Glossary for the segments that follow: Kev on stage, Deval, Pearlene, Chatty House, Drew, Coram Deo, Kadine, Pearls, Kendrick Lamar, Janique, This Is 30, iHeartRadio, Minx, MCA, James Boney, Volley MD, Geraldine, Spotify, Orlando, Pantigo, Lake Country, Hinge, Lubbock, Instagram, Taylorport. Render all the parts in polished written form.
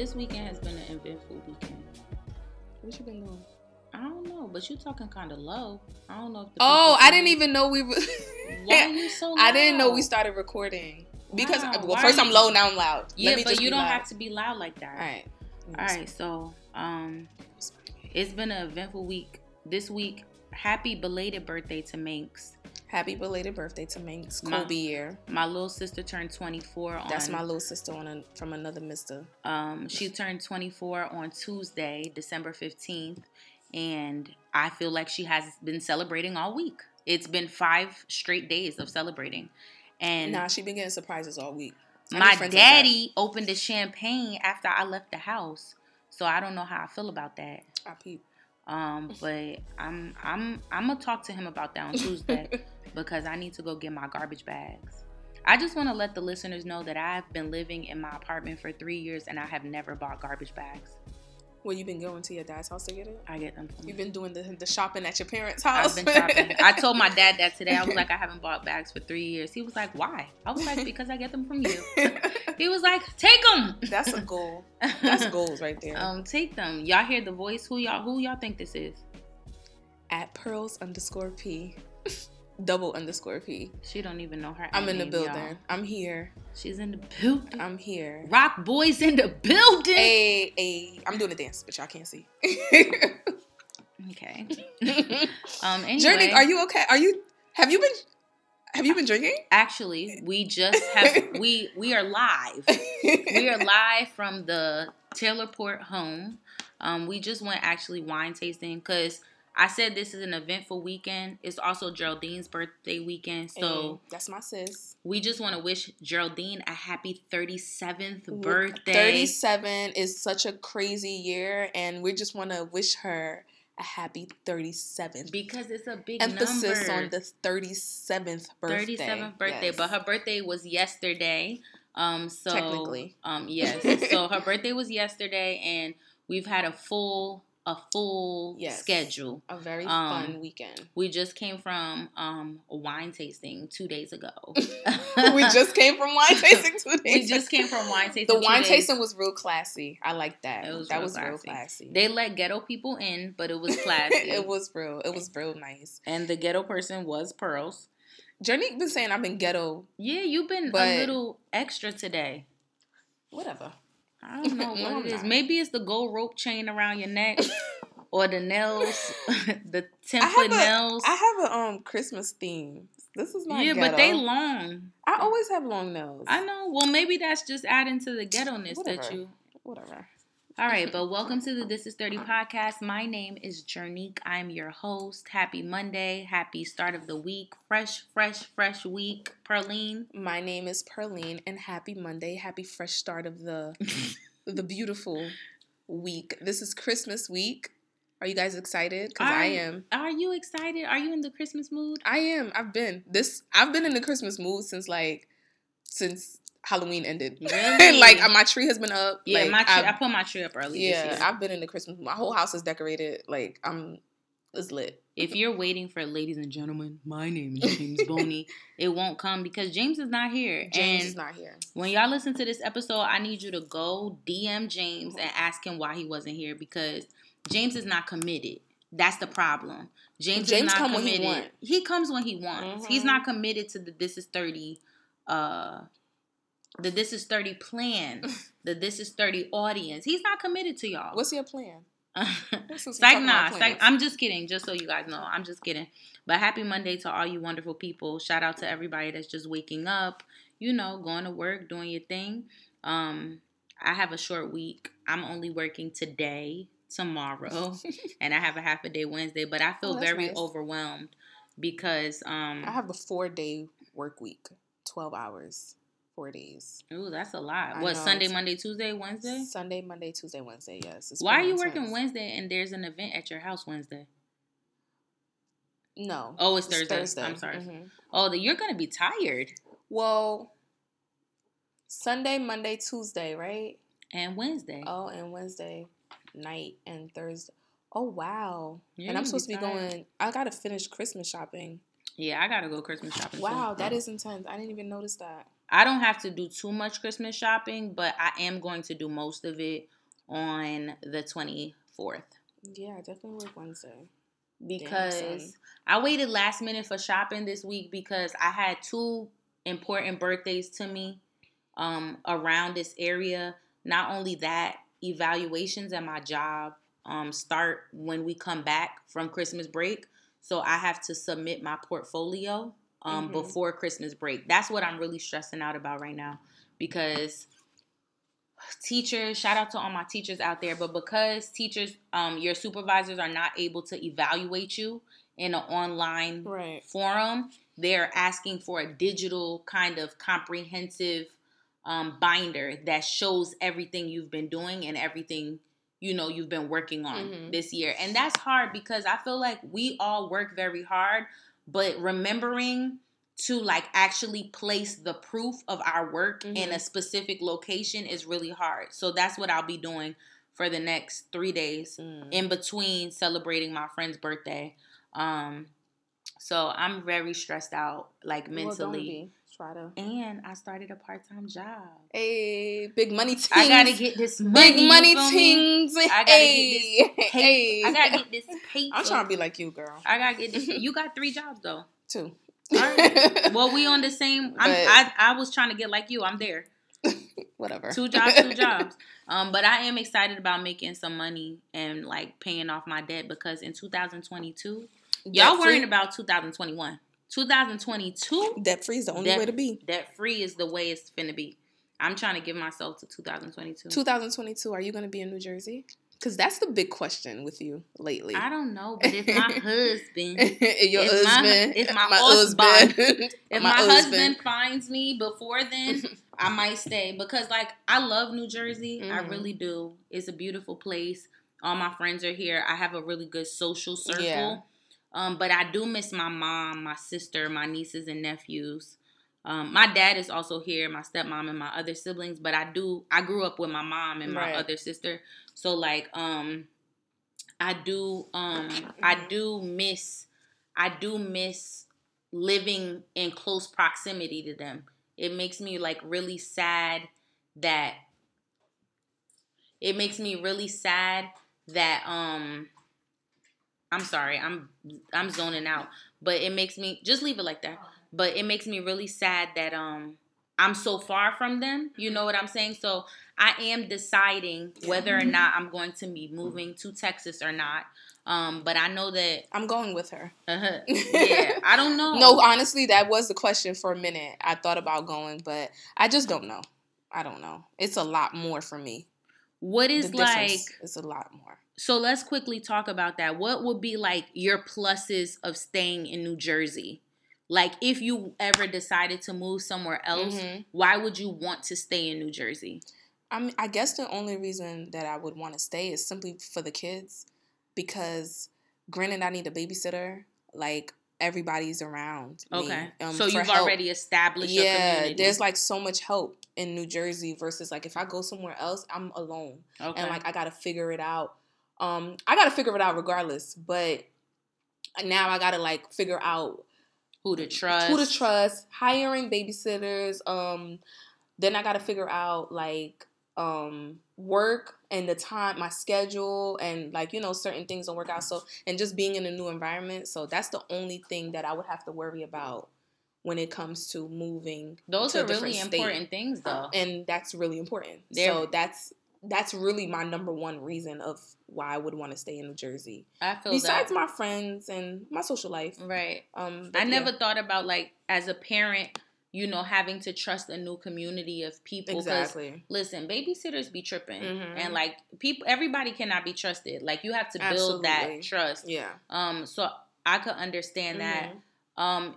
this weekend has been an eventful weekend. What you been doing? I don't know, but you talking kind of low. I don't know if the I didn't even know we were... Why are you so loud? I didn't know we started recording. Because, well, first I'm low, now I'm loud. Yeah, but you don't have to be loud like that. All right. So, it's been an eventful week. This week, happy belated birthday to Minx. Happy belated birthday to Minx. Kobe year. My little sister turned 24 on... That's my little sister from another mister. She turned 24 on Tuesday, December 15th. And I feel like she has been celebrating all week. It's been 5 straight days of celebrating. And she's been getting surprises all week. My daddy opened the champagne after I left the house. So I don't know how I feel about that. I peep. But I'm gonna talk to him about that on Tuesday because I need to go get my garbage bags. I just want to let the listeners know that I've been living in my apartment for 3 years and I have never bought garbage bags. Well, you've been going to your dad's house to get it? I get them. You've been doing the shopping at your parents' house? I've been shopping. I told my dad that today. I was like, I haven't bought bags for 3 years. He was like, why? I was like, because I get them from you. He was like, take them. That's a goal. That's goals right there. Take them. Y'all hear the voice? Who y'all think this is? At Pearls_P. Double_P. She don't even know her. I'm in the building. Y'all. I'm here. She's in the building. I'm here. Rock boys in the building. Hey. I'm doing a dance, but y'all can't see. Okay. Anyway. Janique, are you okay? Have you been drinking? Actually, we just have we are live. We are live from the Taylorport home. We just went actually wine tasting because I said this is an eventful weekend. It's also Geraldine's birthday weekend. So that's my sis. We just want to wish Geraldine a happy 37th birthday. 37 is such a crazy year, and we just want to wish her a happy 37th. Because it's a big emphasis number. On the 37th birthday. 37th birthday, yes. But her birthday was yesterday. So technically. Yes. So her birthday was yesterday, and we've had a full schedule. A very fun weekend. We just came from wine tasting 2 days ago. The wine tasting was real classy. I like that. It was real classy. They let ghetto people in, but it was classy. It was real nice. And the ghetto person was Pearls. Janique been saying I've been ghetto. Yeah, you've been a little extra today. Whatever. I don't know what it is. Maybe it's the gold rope chain around your neck or the nails, the template nails. I have a Christmas theme. This is my ghetto. Yeah, but they long. I always have long nails. I know. Well, maybe that's just adding to the ghetto-ness that you... Whatever. All right, but welcome to the This Is 30 podcast. My name is Janique. I'm your host. Happy Monday. Happy start of the week. Fresh week. Pearlene. My name is Pearlene, and happy Monday. Happy fresh start of the beautiful week. This is Christmas week. Are you guys excited? Because I am. Are you excited? Are you in the Christmas mood? I am. I've been in the Christmas mood since Halloween ended. Really? Like my tree has been up. Yeah, like, I put my tree up early this year. I've been in the Christmas. My whole house is decorated. Like it's lit. If you're waiting for ladies and gentlemen, my name is James Boney. It won't come because James is not here. When y'all listen to this episode, I need you to go DM James and ask him why he wasn't here because James is not committed. That's the problem. James is not committed. He comes when he wants. Mm-hmm. He's not committed to the This Is 30. The This Is 30 plan, the This Is 30 audience. He's not committed to y'all. What's your plan? I'm just kidding. Just so you guys know, I'm just kidding. But happy Monday to all you wonderful people. Shout out to everybody that's just waking up, going to work, doing your thing. I have a short week. I'm only working today, tomorrow, and I have a half a day Wednesday. But I feel very overwhelmed because I have a 4-day work week, 12 hours. 4 days. Ooh, that's a lot. Sunday, Monday, Tuesday, Wednesday? Sunday, Monday, Tuesday, Wednesday, yes. Why are you working Wednesday and there's an event at your house Wednesday? No. Oh, it's Thursday. I'm sorry. Mm-hmm. Oh, you're going to be tired. Well, Sunday, Monday, Tuesday, right? And Wednesday. Oh, and Wednesday night and Thursday. Oh, wow. You're and I'm supposed to be going. I got to finish Christmas shopping. Yeah, I got to go Christmas shopping. Wow, that is intense. I didn't even notice that. I don't have to do too much Christmas shopping, but I am going to do most of it on the 24th. Yeah, I definitely work Wednesday. Because I waited last minute for shopping this week because I had two important birthdays to me around this area. Not only that, evaluations at my job start when we come back from Christmas break. So I have to submit my portfolio before Christmas break. That's what I'm really stressing out about right now because teachers, shout out to all my teachers out there, but because teachers, your supervisors are not able to evaluate you in an online forum, they're asking for a digital kind of comprehensive binder that shows everything you've been doing and everything you know you've been working on this year. And that's hard because I feel like we all work very hard, but remembering to like actually place the proof of our work in a specific location is really hard. So that's what I'll be doing for the next 3 days in between celebrating my friend's birthday. So I'm very stressed out, like mentally. Well, don't be. And I started a part-time job. Hey, big money tings. I gotta get this money. Big money tings. I gotta get this paper. I'm trying to be like you, girl. I gotta get this. You got 3 jobs though. 2. All right. Well, we on the same. I was trying to get like you. I'm there. Whatever. 2 jobs. But I am excited about making some money and like paying off my debt because in 2022. Y'all worrying about 2021. 2022? Debt-free is the only way to be. Debt-free is the way it's finna be. I'm trying to give myself to 2022. 2022, are you going to be in New Jersey? Because that's the big question with you lately. I don't know, but if my husband... If my husband finds me before then, I might stay. Because, like, I love New Jersey. I really do. It's a beautiful place. All my friends are here. I have a really good social circle. Yeah. But I do miss my mom, my sister, my nieces and nephews. My dad is also here, my stepmom and my other siblings. But I grew up with my mom and my other sister. So like, I do miss living in close proximity to them. It makes me like really sad that. I'm sorry, I'm zoning out, but it makes me, just leave it like that, but it makes me really sad that I'm so far from them, you know what I'm saying? So I am deciding whether or not I'm going to be moving to Texas or not, but I know that... I'm going with her. Uh-huh. Yeah, I don't know. No, honestly, that was the question for a minute. I thought about going, but I just don't know. I don't know. It's a lot more for me. What is like... It's a lot more. So let's quickly talk about that. What would be like your pluses of staying in New Jersey? Like if you ever decided to move somewhere else, why would you want to stay in New Jersey? I mean, I guess the only reason that I would want to stay is simply for the kids because granted I need a babysitter, like everybody's around me. Okay. So you've already established your community. Yeah, there's like so much help in New Jersey versus like if I go somewhere else, I'm alone. Okay. And like I got to figure it out. I got to figure it out regardless, but now I got to, like, figure out who to trust, hiring babysitters. Then I got to figure out, like, work and the time, my schedule, and, like, you know, certain things don't work out. So, and just being in a new environment. So that's the only thing that I would have to worry about when it comes to moving. Those are really important things, though. And that's really important. So that's really my number one reason of why I would want to stay in New Jersey. I feel besides my friends and my social life. Right. I never thought about, like, as a parent, you know, having to trust a new community of people. Exactly. Listen, babysitters be tripping. Mm-hmm. And, like, everybody cannot be trusted. Like, you have to build that trust. Yeah. So I could understand that.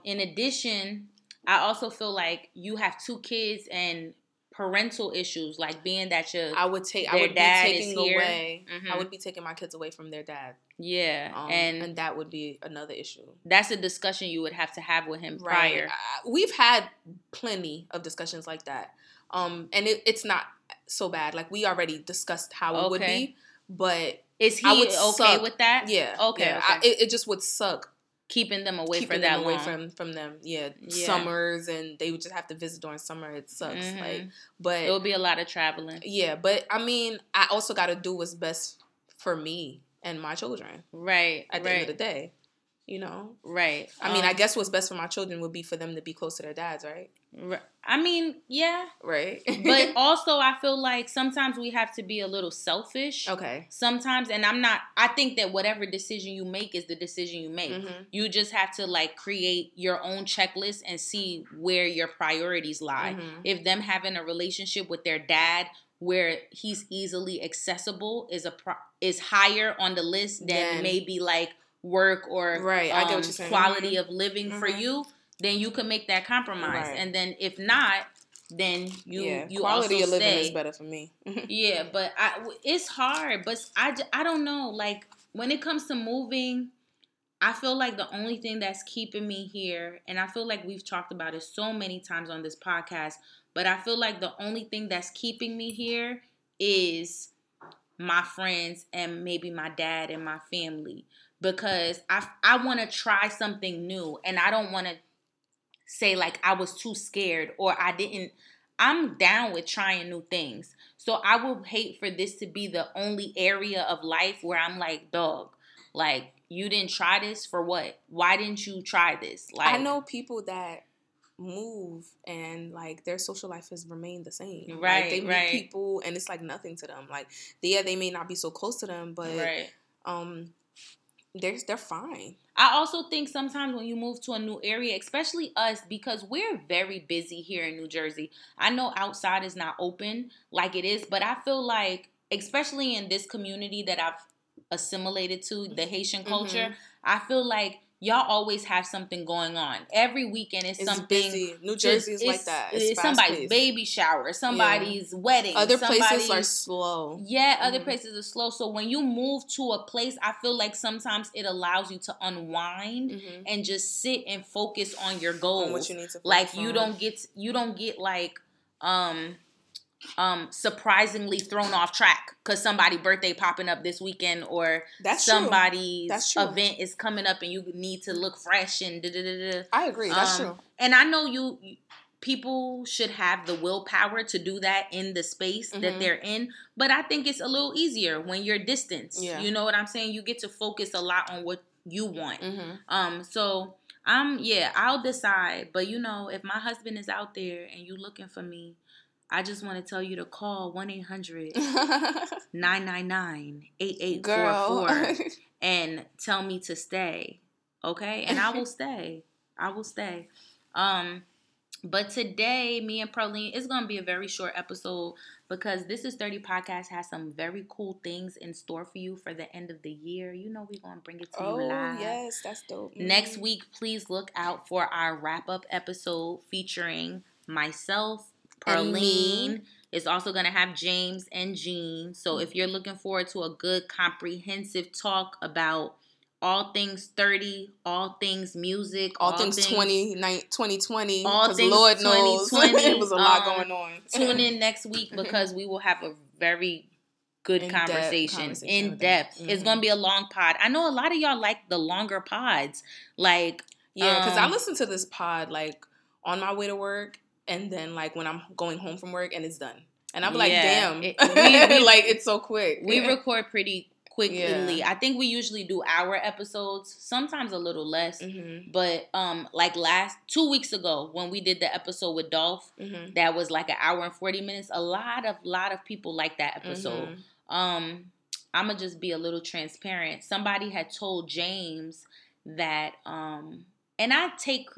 In addition, I also feel like you have 2 kids and... parental issues, like being that I would be taking my kids away from their dad. Yeah, and that would be another issue. That's a discussion you would have to have with him prior. We've had plenty of discussions like that, and it's not so bad. Like we already discussed how it would be, but is he okay with that? Yeah, okay. It just would suck keeping them away keeping for that long. From them. Yeah. Summers, and they would just have to visit during summer. It sucks. Mm-hmm. But it would be a lot of traveling. Yeah, but I mean, I also got to do what's best for me and my children. Right. At the end of the day, you know? Right. I mean, I guess what's best for my children would be for them to be close to their dads, right? I mean, yeah. Right. But also, I feel like sometimes we have to be a little selfish. Okay. Sometimes, and I think that whatever decision you make is the decision you make. Mm-hmm. You just have to, create your own checklist and see where your priorities lie. Mm-hmm. If them having a relationship with their dad where he's easily accessible is higher on the list than maybe, work or I get what you're saying. Quality of living mm-hmm. for you, then you can make that compromise. Right. And then if not, then you quality also of living is better for me. Yeah, but it's hard. But I don't know. When it comes to moving, I feel like the only thing that's keeping me here, and I feel like we've talked about it so many times on this podcast, but I feel like the only thing that's keeping me here is my friends and maybe my dad and my family. Because I want to try something new, and I don't want to say I was too scared or I didn't. I'm down with trying new things. So I would hate for this to be the only area of life where I'm dog, you didn't try this for what? Why didn't you try this? I know people that move and their social life has remained the same. Right, they meet people and it's nothing to them. They may not be so close to them, but they're fine. I also think sometimes when you move to a new area, especially us, because we're very busy here in New Jersey. I know outside is not open like it is, but I feel especially in this community that I've assimilated to, the Haitian culture, mm-hmm. I feel y'all always have something going on. Every weekend it's something. Busy. New Jersey is that. It's somebody's baby shower, somebody's wedding. Places are slow. Yeah, other places are slow. So when you move to a place, I feel sometimes it allows you to unwind and just sit and focus on your goals. On what you need to focus on. You don't get surprisingly thrown off track because somebody's birthday popping up this weekend or somebody's event is coming up and you need to look fresh and da-da-da-da. I agree. That's true. And I know people should have the willpower to do that in the space that they're in, but I think it's a little easier when you're distanced. Yeah. You know what I'm saying? You get to focus a lot on what you want. Mm-hmm. So I'll decide. But if my husband is out there and you looking for me, I just want to tell you to call 1-800-999-8844 and tell me to stay, okay? And I will stay. But today, me and Pearlene, it's going to be a very short episode because This Is 30 Podcast has some very cool things in store for you for the end of the year. We're going to bring it to you live. Oh, yes. That's dope. Mm-hmm. Next week, please look out for our wrap-up episode featuring myself, Pearlene is also going to have James and Jean. So if you're looking forward to a good comprehensive talk about all things 30, all things music, all things 2020, all things Lord knows, it was a lot going on. Tune in next week because we will have a very good conversation. In depth. Mm-hmm. It's going to be a long pod. I know a lot of y'all like the longer pods. Because I listen to this pod on my way to work. And then, when I'm going home from work and it's done. And I'm damn. It's so quick. We record pretty quickly. Yeah. I think we usually do hour episodes, sometimes a little less. Mm-hmm. But, 2 weeks ago when we did the episode with Dolph, that was an hour and 40 minutes. A lot of people like that episode. Mm-hmm. I'm going to just be a little transparent. Somebody had told James that, and I take...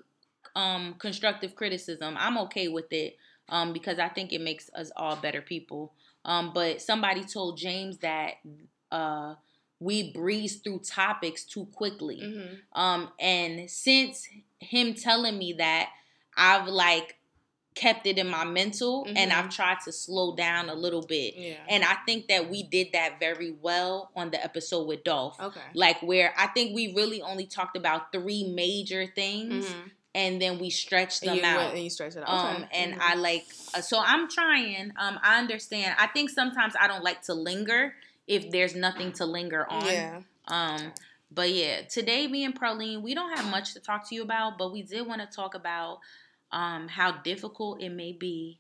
constructive criticism. I'm okay with it because I think it makes us all better people. But somebody told James that we breeze through topics too quickly. Mm-hmm. And since him telling me that, I've kept it in my mental and I've tried to slow down a little bit. Yeah. And I think that we did that very well on the episode with Dolph. Okay. Where I think we really only talked about three major things. Mm-hmm. And then we stretched them out. And you stretched it out. And I so I'm trying. I understand. I think sometimes I don't like to linger if there's nothing to linger on. Yeah. But yeah, today me and Pearlene, we don't have much to talk to you about, but we did want to talk about how difficult it may be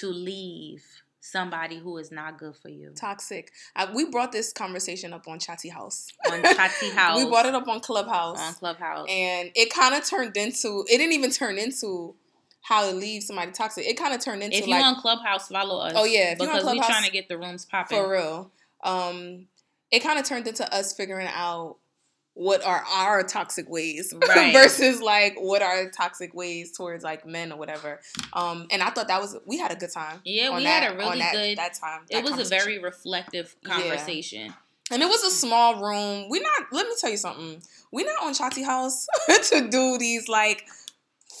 to leave somebody who is not good for you. Toxic. We brought this conversation up on Chatty House. We brought it up on Clubhouse. And it kind of turned into, it didn't even turn into how to leave somebody toxic. It kind of turned into, if you're like, on Clubhouse, follow us. Oh, yeah. If because we're trying to get the rooms popping. For real. It kind of turned into us figuring out what are our toxic ways, right? Versus like what are toxic ways towards like men or whatever. And I thought that was, we had a good time. Yeah, we had a really good time. It was a very reflective conversation. Yeah. And it was a small room. Let me tell you something. We're not on Chatty House to do these like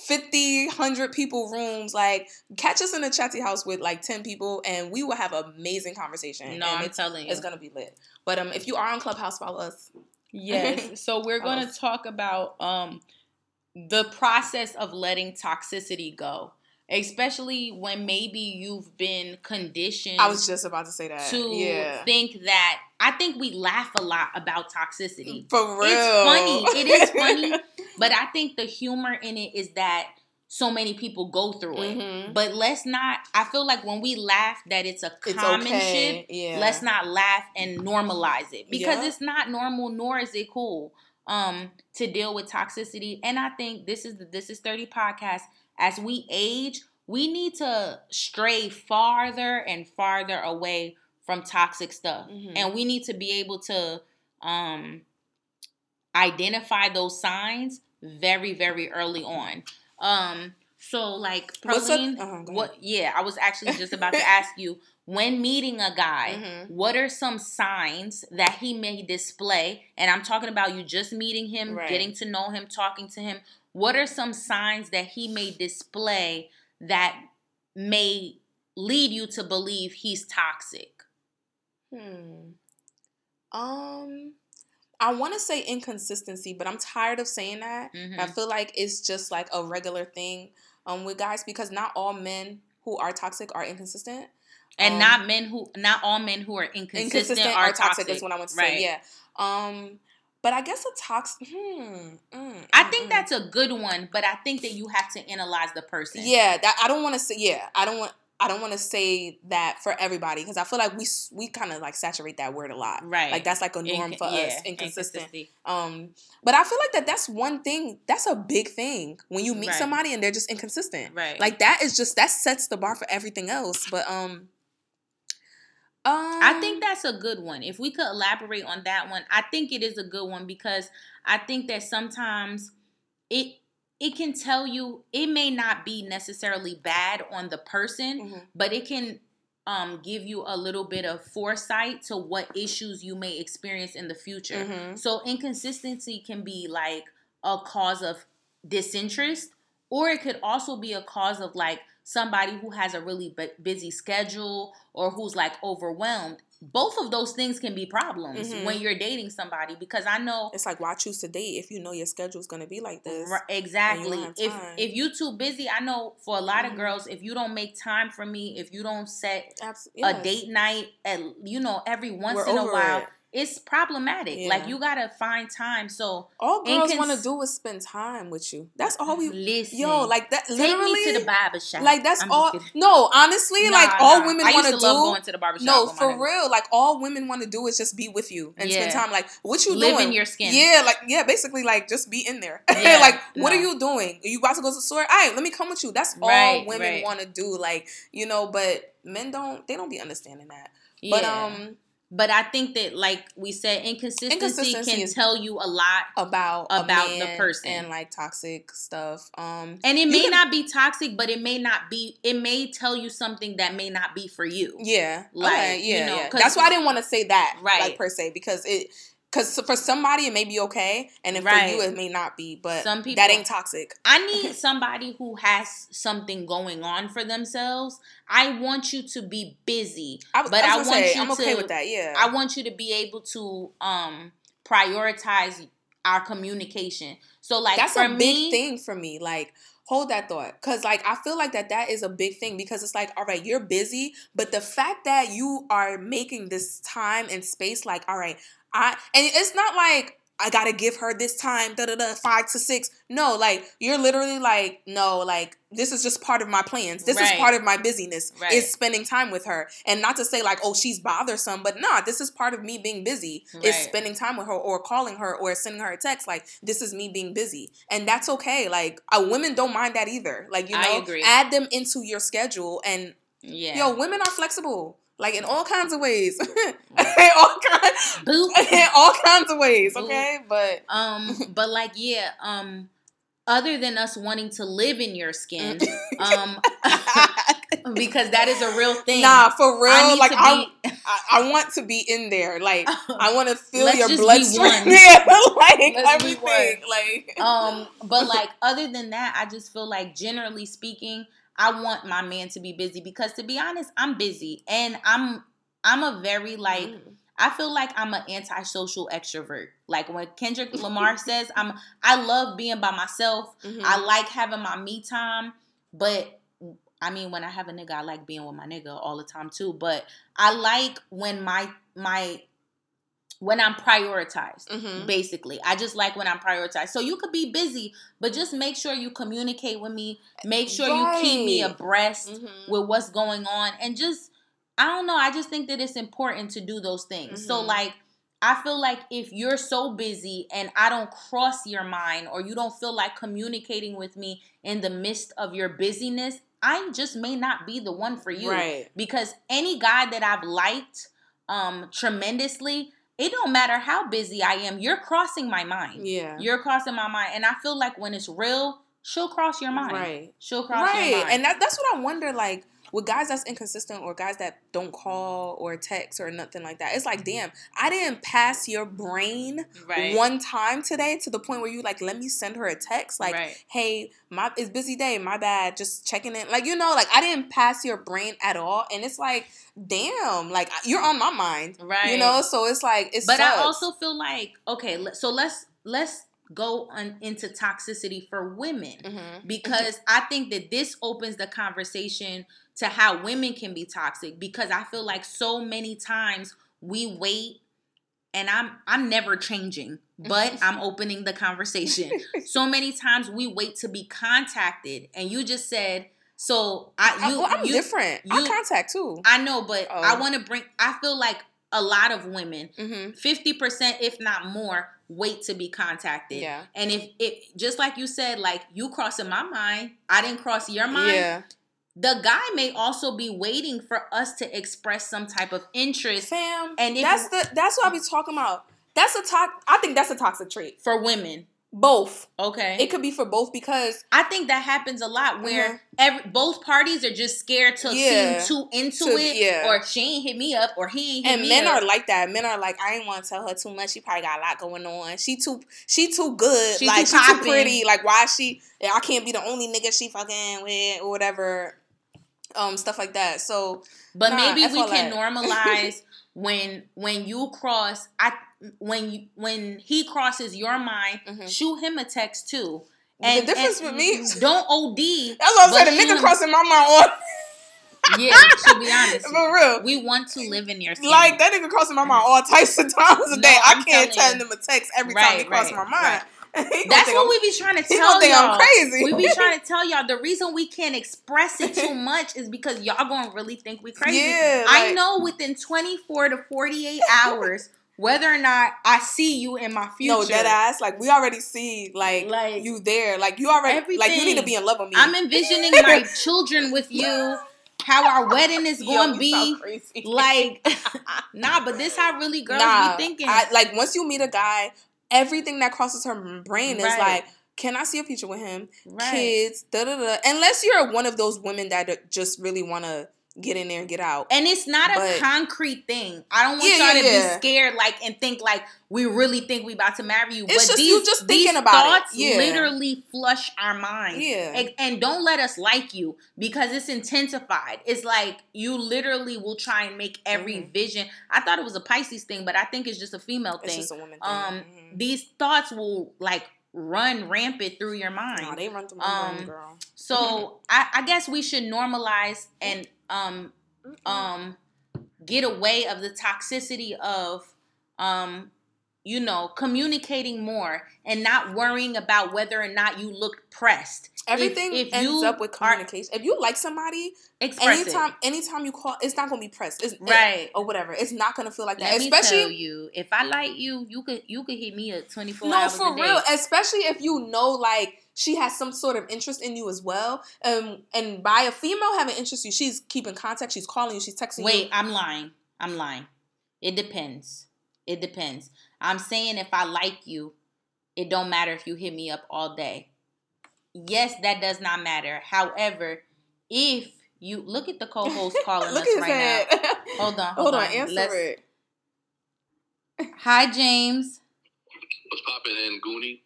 50, 100 people rooms. Like, catch us in a Chatty House with like 10 people and we will have an amazing conversation. No, I'm telling you. It's going to be lit. But if you are on Clubhouse, follow us. Yes. So we're going to talk about the process of letting toxicity go, especially when maybe you've been conditioned. I was just about to say that. Think that, I think we laugh a lot about toxicity. For real. It is funny. But I think the humor in it is that so many people go through it. Mm-hmm. But let's not, I feel like when we laugh that it's a common shit, yeah. Let's not laugh and normalize it. Because It's not normal, nor is it cool to deal with toxicity. And I think this is the This Is 30 podcast. As we age, we need to stray farther and farther away from toxic stuff. Mm-hmm. And we need to be able to identify those signs very, very early on. So like, Pearlene, I was actually just about to ask you, when meeting a guy, what are some signs that he may display? And I'm talking about you just meeting him, Getting to know him, talking to him. What are some signs that he may display that may lead you to believe he's toxic? I want to say inconsistency, but I'm tired of saying that. Mm-hmm. I feel like it's just like a regular thing with guys, because not all men who are toxic are inconsistent. And not all men who are inconsistent are toxic. That's what I want to say. Yeah. But I guess a toxic... I think that's a good one, but I think that you have to analyze the person. Yeah. I don't want to say that for everybody, because I feel like we kind of like saturate that word a lot. Right. Like that's like a norm for us. Inconsistent. But I feel like that's one thing. That's a big thing when you meet somebody and they're just inconsistent. Right. Like that is just, that sets the bar for everything else. But I think that's a good one. If we could elaborate on that one, I think it is a good one, because I think that sometimes it can tell you, it may not be necessarily bad on the person, but it can give you a little bit of foresight to what issues you may experience in the future. Mm-hmm. So inconsistency can be like a cause of disinterest, or it could also be a cause of like somebody who has a really busy schedule or who's like overwhelmed. Both of those things can be problems when you're dating somebody, because I know it's like, why choose to date if you know your schedule's going to be like this? Right, exactly. If you're too busy, I know for a lot of girls, if you don't make time for me, if you don't set a date night at every once in a while, it's problematic. Yeah. Like, you got to find time. So all girls want to do is spend time with you. That's all we... Listen. Yo, like that literally... Take me to the barbershop. Like that's all... No, honestly, all women want to do... I used to love going to the barbershop. No, for real. Like all women want to do is just be with you and spend time. Like, what you doing? Live in your skin. Yeah, like, yeah, basically like just be in there. Yeah. Like, what are you doing? Are you about to go to the store? All right, let me come with you. That's all women want to do. Like, but men don't be understanding that. Yeah. But I think that, like we said, inconsistency can tell you a lot about the person, and like toxic stuff. And it may not be toxic, but it may tell you something that may not be for you. Yeah, like that's why I didn't want to say that, right? Like per se, because for somebody it may be okay, and for you it may not be. But some people, that ain't toxic. I need somebody who has something going on for themselves. I want you to be busy, I'm okay with that. Yeah, I want you to be able to prioritize our communication. So, like, that's a big thing for me. Like, hold that thought, because like I feel like that is a big thing, because it's like, all right, you're busy, but the fact that you are making this time and space, like, all right, and it's not like I gotta give her this time, 5 to 6. No, like, you're literally like, no, like, this is just part of my plans. This is part of my busyness, is spending time with her. And not to say, like, oh, she's bothersome, but nah, this is part of me being busy, is spending time with her or calling her or sending her a text. Like, this is me being busy. And that's okay. Like, women don't mind that either. Like, you know, add them into your schedule. And, yo, women are flexible. Like, in all kinds of ways. in all kinds of ways, okay? But but like, yeah, other than us wanting to live in your skin, because that is a real thing. Nah, for real. I want to be in there. Like, I want to feel your bloodstream. Like, let's everything. Like, but like, other than that, I just feel like, generally speaking, I want my man to be busy, because to be honest, I'm busy, and I'm a very, like, I feel like I'm an antisocial extrovert. Like, when Kendrick Lamar says, I love being by myself. Mm-hmm. I like having my me time, but I mean, when I have a nigga, I like being with my nigga all the time too, but I like when when I'm prioritized, basically. I just like when I'm prioritized. So you could be busy, but just make sure you communicate with me. Make sure you keep me abreast with what's going on. And just, I don't know, I just think that it's important to do those things. So, like, I feel like if you're so busy and I don't cross your mind, or you don't feel like communicating with me in the midst of your busyness, I just may not be the one for you. Right. Because any guy that I've liked tremendously, it don't matter how busy I am, you're crossing my mind. Yeah. You're crossing my mind. And I feel like when it's real, she'll cross your mind. Right. She'll cross your mind. And that's what I wonder, like, with guys that's inconsistent, or guys that don't call or text or nothing like that. It's like, damn, I didn't pass your brain one time today, to the point where you like, let me send her a text. Like, hey, it's busy day. My bad. Just checking in. Like, you know, like, I didn't pass your brain at all. And it's like, damn, like, you're on my mind, right? You know, so it's like, it sucks. But I also feel like, okay, so let's go on into toxicity for women, because I think that this opens the conversation to how women can be toxic, because I feel like so many times we wait, and I'm never changing, but I'm opening the conversation. So many times we wait to be contacted, and you just said, so I'm different. I contact too. I know, but I feel like a lot of women, 50%, if not more, wait to be contacted. Yeah. And if it, just like you said, like, you crossing my mind, I didn't cross your mind. Yeah. The guy may also be waiting for us to express some type of interest. Fam, and that's what I be talking about. I think that's a toxic trait for women. Both. Okay. It could be for both, because I think that happens a lot, where both parties are just scared to seem too into it, or she ain't hit me up, or he ain't hit me up. And men are like that. Men are like, I ain't want to tell her too much. She probably got a lot going on. She too good. She like, she's too pretty. Like, why is she? I can't be the only nigga she fucking with, or whatever. Stuff like that. So, but maybe we can normalize when you cross. When he crosses your mind, shoot him a text too. And the difference with me, don't OD. That's what I'm saying. The nigga crossing my mind on. Yeah, to be honest, for real, we want to live in your skin. Like, that nigga crossing my mind all types of times a day. I can't send him a text every time he crosses my mind. That's what we be trying to tell y'all. He gonna think I'm crazy. We be trying to tell y'all, the reason we can't express it too much is because y'all gonna really think we crazy. Yeah, I know within 24 to 48 hours. Whether or not I see you in my future. No, dead ass. Like, we already see, like you there. Like, you already, everything. Like, you need to be in love with me. I'm envisioning my children with you, how our wedding is going to be. Crazy. Like, nah, but this how really girls be thinking. Like, once you meet a guy, everything that crosses her brain is like, can I see a future with him? Right. Kids, da-da-da. Unless you're one of those women that just really want to get in there and get out. And it's not a concrete thing. I don't want y'all to be scared, like, and think, like, we really think we about to marry you. It's but just, these, you just thinking these about thoughts it. Yeah. Literally flush our minds. Yeah. And don't let us like you, because it's intensified. It's like, you literally will try and make every vision. I thought it was a Pisces thing, but I think it's just a female thing. It's just a woman thing. These thoughts will, like, run rampant through your mind. No, they run through my mind, girl. So, I guess we should normalize and get away of the toxicity of you know, communicating more and not worrying about whether or not you looked pressed. Everything ends up with communication. If you like somebody, anytime you call, it's not going to be pressed. Or whatever. It's not going to feel like that. Especially, tell you, if I like you, you could hit me up 24 hours a day. No, for real. Especially if you know, like, she has some sort of interest in you as well. And by a female having interest in you, she's keeping contact. She's calling you. She's texting you. Wait, I'm lying. It depends. I'm saying if I like you, it don't matter if you hit me up all day. Yes, that does not matter. However, if you look at the co-host calling us right head. Now. Hold on. Answer it. Hi, James. What's poppin' in, Goonie?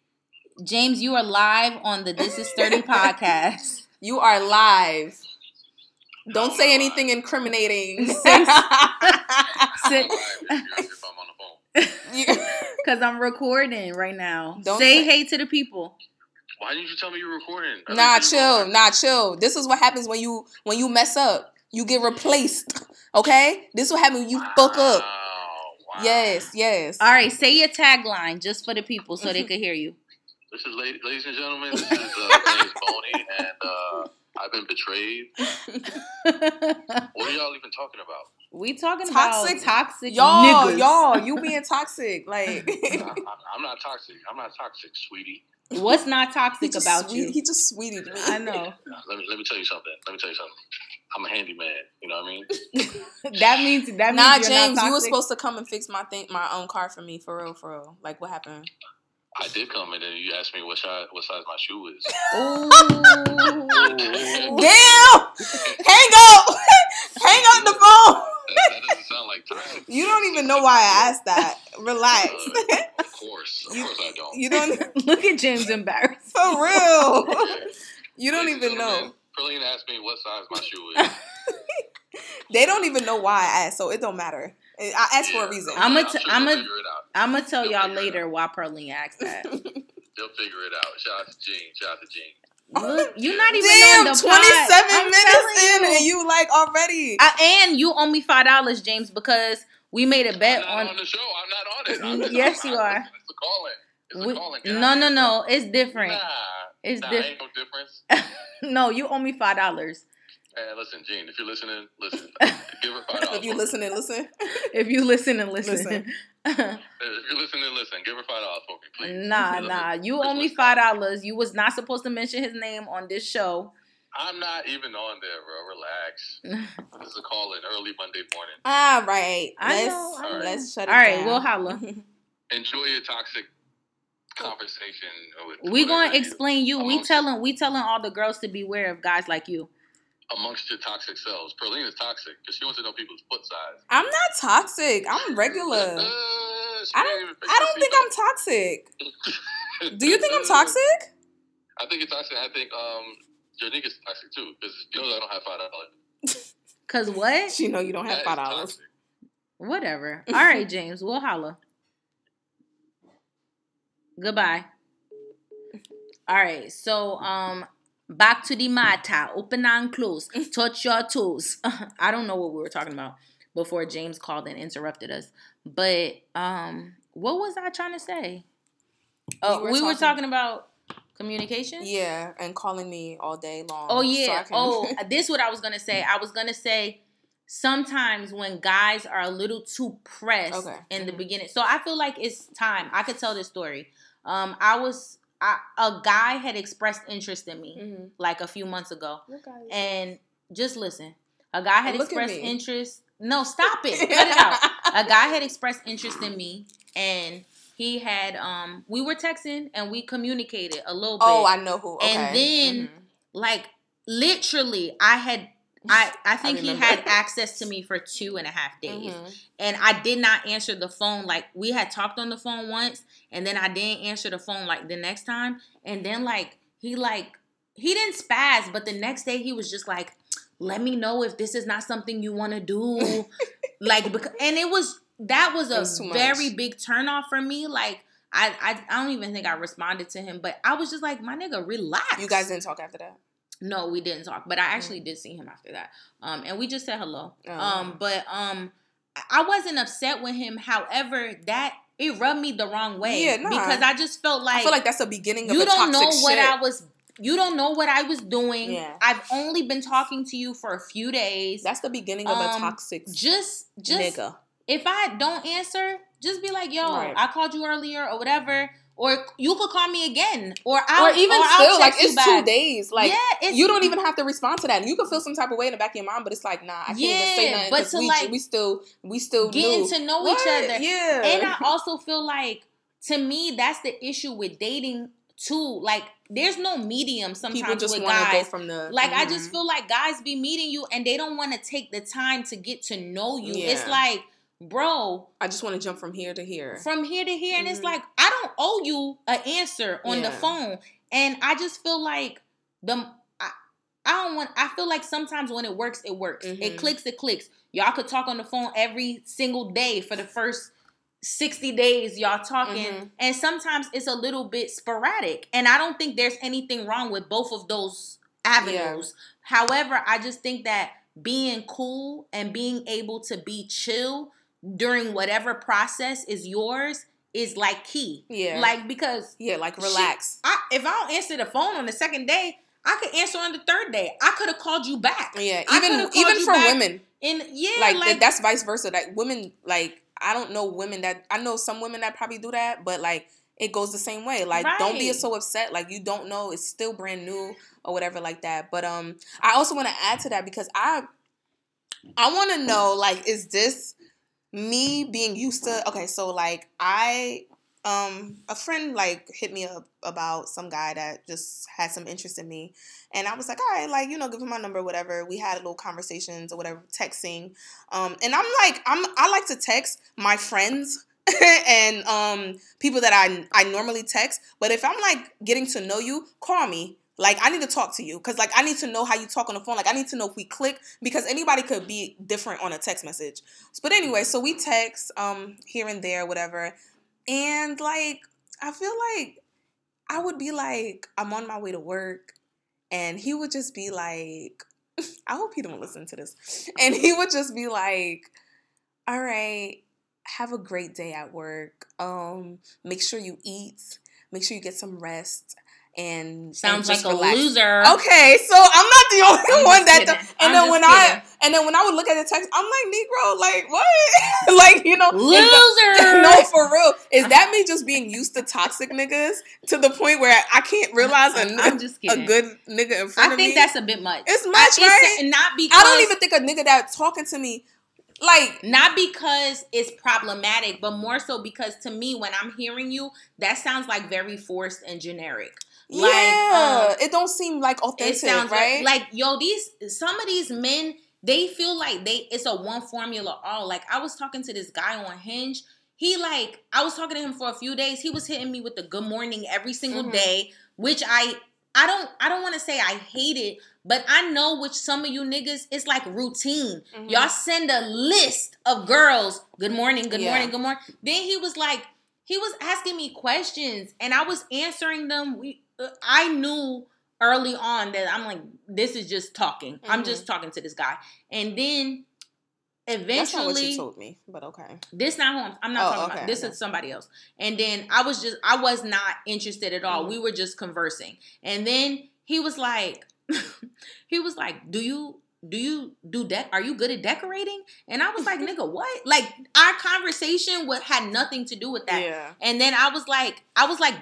James, you are live on the This Is 30 podcast. You are live. Don't say anything incriminating. Because I'm recording right now. Don't say hey to the people. Why didn't you tell me you were recording? Nah, chill. This is what happens when you mess up. You get replaced. Okay? This is what happens when you fuck up. Wow. Yes. All right, say your tagline just for the people so they could hear you. This is, ladies and gentlemen, this is Boney, and I've been betrayed. What are y'all even talking about? We talking about toxic niggas. Y'all, you being toxic. Like, I'm not toxic. I'm not toxic, sweetie. What's not toxic about you? He just sweetie. I know. Let me tell you something. I'm a handyman. You know what I mean? that means. Nah, you're James, not toxic. You were supposed to come and fix my own car for me, for real. Like, what happened? I did come, and then you asked me what size my shoe is. Ooh. Damn! Hang up the phone. That doesn't sound like time. You don't even know why I asked that. Relax. Of course I don't. You don't look at James embarrassed. For real. Yeah. You don't even know. Pearlene asked me what size my shoe is. They don't even know why I asked, so it don't matter. I asked for a reason. I'm gonna tell y'all later why Pearlene asked that. They'll figure it out. Shout out to Gene. Look, you're not even on the 27 pod. Minutes in, and you like already. And you owe me $5, James, because we made a bet on the show. I'm not on it. Yes, you are. It's a call-in. No. It's different. Nah, ain't no difference. No, you owe me $5. Hey, listen, Gene, if you're listening, listen. Give her $5. If you listen and listen. If you listen and listen. Give her $5 for me, please. Nah. You owe me $5. You was not supposed to mention his name on this show. I'm not even on there, bro. Relax. This is a call in early Monday morning. All right. Let's shut it down. All right, we'll holla. Enjoy your toxic conversation. We're going to explain you. We telling all the girls to beware of guys like you. Amongst your toxic selves. Pearlene is toxic because she wants to know people's foot size. I'm not toxic. I'm regular. I don't think I'm toxic. Do you think I'm toxic? I think you're toxic. I think Janique is toxic too because you know I don't have $5. Because what? She know you don't have $5. Whatever. All right, James. We'll holla. Goodbye. All right. So, back to the matter. Open and close. Touch your toes. I don't know what we were talking about before James called and interrupted us. But what was I trying to say? We were talking about communication? Yeah, and calling me all day long. Oh, yeah. This is what I was going to say. I was going to say sometimes when guys are a little too pressed in the beginning. So I feel like it's time. I could tell this story. A guy had expressed interest in me like a few months ago. And just listen. A guy had expressed interest. No, stop it. Cut it out. A guy had expressed interest in me and he had we were texting and we communicated a little bit. Oh, I know who. Okay. And then like literally I think he had access to me for 2.5 days. And I did not answer the phone. Like, we had talked on the phone once, and then I didn't answer the phone, like, the next time. And then, like, he didn't spaz, but the next day he was just like, let me know if this is not something you want to do. And that was a very big turnoff for me. Like, I don't even think I responded to him, but I was just like, my nigga, relax. You guys didn't talk after that? No, we didn't talk, but I actually did see him after that. And we just said hello. I wasn't upset with him. However, that it rubbed me the wrong way. Yeah, nah. Because I just felt like... I feel like that's the beginning of a toxic shit. You don't know what I was doing. Yeah. I've only been talking to you for a few days. That's the beginning of a toxic nigga. If I don't answer, just be like, yo, right. I called you earlier or whatever. Or you could call me again. Or I'll like, it's 2 days. Like, yeah, you don't even have to respond to that. And you can feel some type of way in the back of your mind, but it's like, nah, I can't even say nothing. But we still getting to know each other. Yeah. And I also feel like, to me, that's the issue with dating too. Like, there's no medium sometimes with guys. People just want to go from the... Like, mm-hmm. I just feel like guys be meeting you and they don't want to take the time to get to know you. Yeah. It's like... Bro, I just want to jump from here to here. Mm-hmm. And it's like, I don't owe you an answer on the phone. And I just feel like I feel like sometimes when it works, it works. Mm-hmm. It clicks. Y'all could talk on the phone every single day for the first 60 days y'all talking. Mm-hmm. And sometimes it's a little bit sporadic. And I don't think there's anything wrong with both of those avenues. Yeah. However, I just think that being cool and being able to be chill during whatever process is yours is like key. Yeah. Like, because... Yeah, like relax. If I don't answer the phone on the second day, I could answer on the third day. I could have called you back. Yeah, even for women. And like that's vice versa. Like women, like, I don't know women that... I know some women that probably do that, but like it goes the same way. Like, Don't be so upset. Like, you don't know. It's still brand new or whatever like that. But I also want to add to that because I want to know, like, is this... me being used to... Okay, so, like, I... a friend, like, hit me up about some guy that just had some interest in me. And I was like, all right, like, you know, give him my number, whatever. We had little conversations or whatever, texting. And I'm like... I like to text my friends and people that I normally text. But if I'm, like, getting to know you, call me. Like, I need to talk to you because, like, I need to know how you talk on the phone. Like, I need to know if we click because anybody could be different on a text message. But anyway, so we text here and there, whatever. And, like, I feel like I would be like, I'm on my way to work. And he would just be like, I hope he don't listen to this. And he would just be like, all right, have a great day at work. Make sure you eat. Make sure you get some rest. And sounds and like relax. A loser. Okay, so I'm not the only one that. And then when I would look at the text, I'm like, Negro, like what? Like, you know, loser. No, for real. Is that me just being used to toxic niggas to the point where I can't realize a good nigga in front of me? I think that's a bit much. It's much, right? I don't even think a nigga that's talking to me, like, not because it's problematic, but more so because to me, when I'm hearing you, that sounds like very forced and generic. Like, yeah, it don't seem like authentic, right? Like, yo, some of these men, they feel like it's a one formula all. Like, I was talking to this guy on Hinge. I was talking to him for a few days. He was hitting me with the good morning every single day, which I don't want to say I hate it, but I know with some of you niggas, it's like routine. Mm-hmm. Y'all send a list of girls, good morning, good morning, good morning. Then he was like, he was asking me questions and I was answering them. I knew early on that I'm like, this is just talking. Mm-hmm. I'm just talking to this guy. And then eventually... That's not what you told me, but okay. This not who I'm not talking about. This is somebody else. And then I was not interested at all. Mm-hmm. We were just conversing. And then he was like, do you do that? Are you good at decorating? And I was like, nigga, what? Like, our conversation had nothing to do with that. Yeah. And then I was like,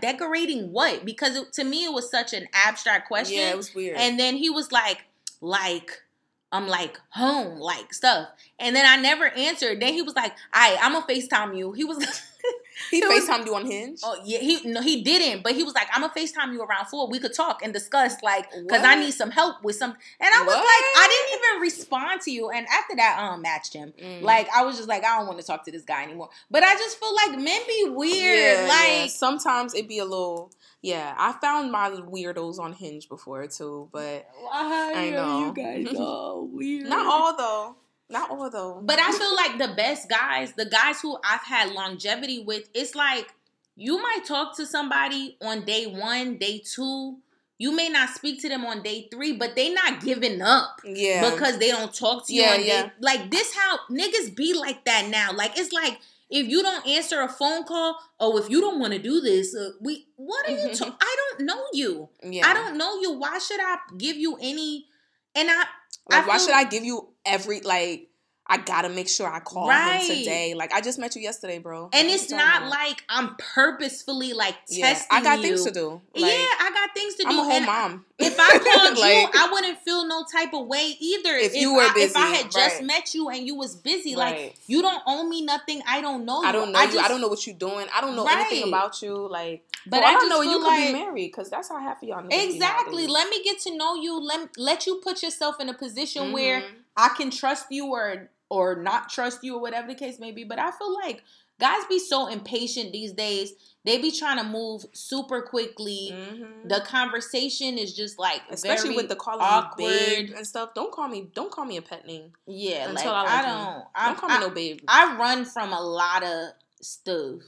decorating what? Because to me, it was such an abstract question. Yeah, it was weird. And then he was like, I'm like, home, like stuff. And then I never answered. Then he was like, all right, I'm going to FaceTime you. He was He FaceTimed you on Hinge? Oh, yeah. He didn't. But he was like, I'm going to FaceTime you around 4. We could talk and discuss, like, because I need some help with something. And I was like, I didn't even respond to you. And after that, I unmatched him. Mm. Like, I was just like, I don't want to talk to this guy anymore. But I just feel like men be weird. Yeah, like, sometimes it be a little... Yeah, I found my weirdos on Hinge before, too. But I know. You guys all weird. Not all, though. But I feel like the best guys, the guys who I've had longevity with, it's like you might talk to somebody on day 1, day 2. You may not speak to them on day 3, but they not giving up. Yeah. Because they don't talk to you on day. Like, this how niggas be like that now. Like, it's like If you don't answer a phone call, oh, if you don't want to do this, what are you talking? I don't know you. Yeah. I don't know you. Why should I give you any? And why should I give you every, I got to make sure I call him today. I just met you yesterday, bro. And it's not like I'm purposefully, testing you. Yeah, I got things to do. I got things to do. I'm a whole mom. If I called you, I wouldn't feel no type of way either. If you were busy. If I had just met you and you was busy, you don't owe me nothing. I don't know you. I don't know you. I don't know what you're doing. I don't know anything about you. But I don't know you could be married, because that's how half of y'all know. Exactly. Let me get to know you. Let you put yourself in a position where I can trust you or not trust you or whatever the case may be. But I feel like guys be so impatient these days. They be trying to move super quickly. Mm-hmm. The conversation is just especially with the calling awkward babe and stuff. Don't call me a pet name. Yeah, until I don't. Don't call me no babe. I run from a lot of stuff.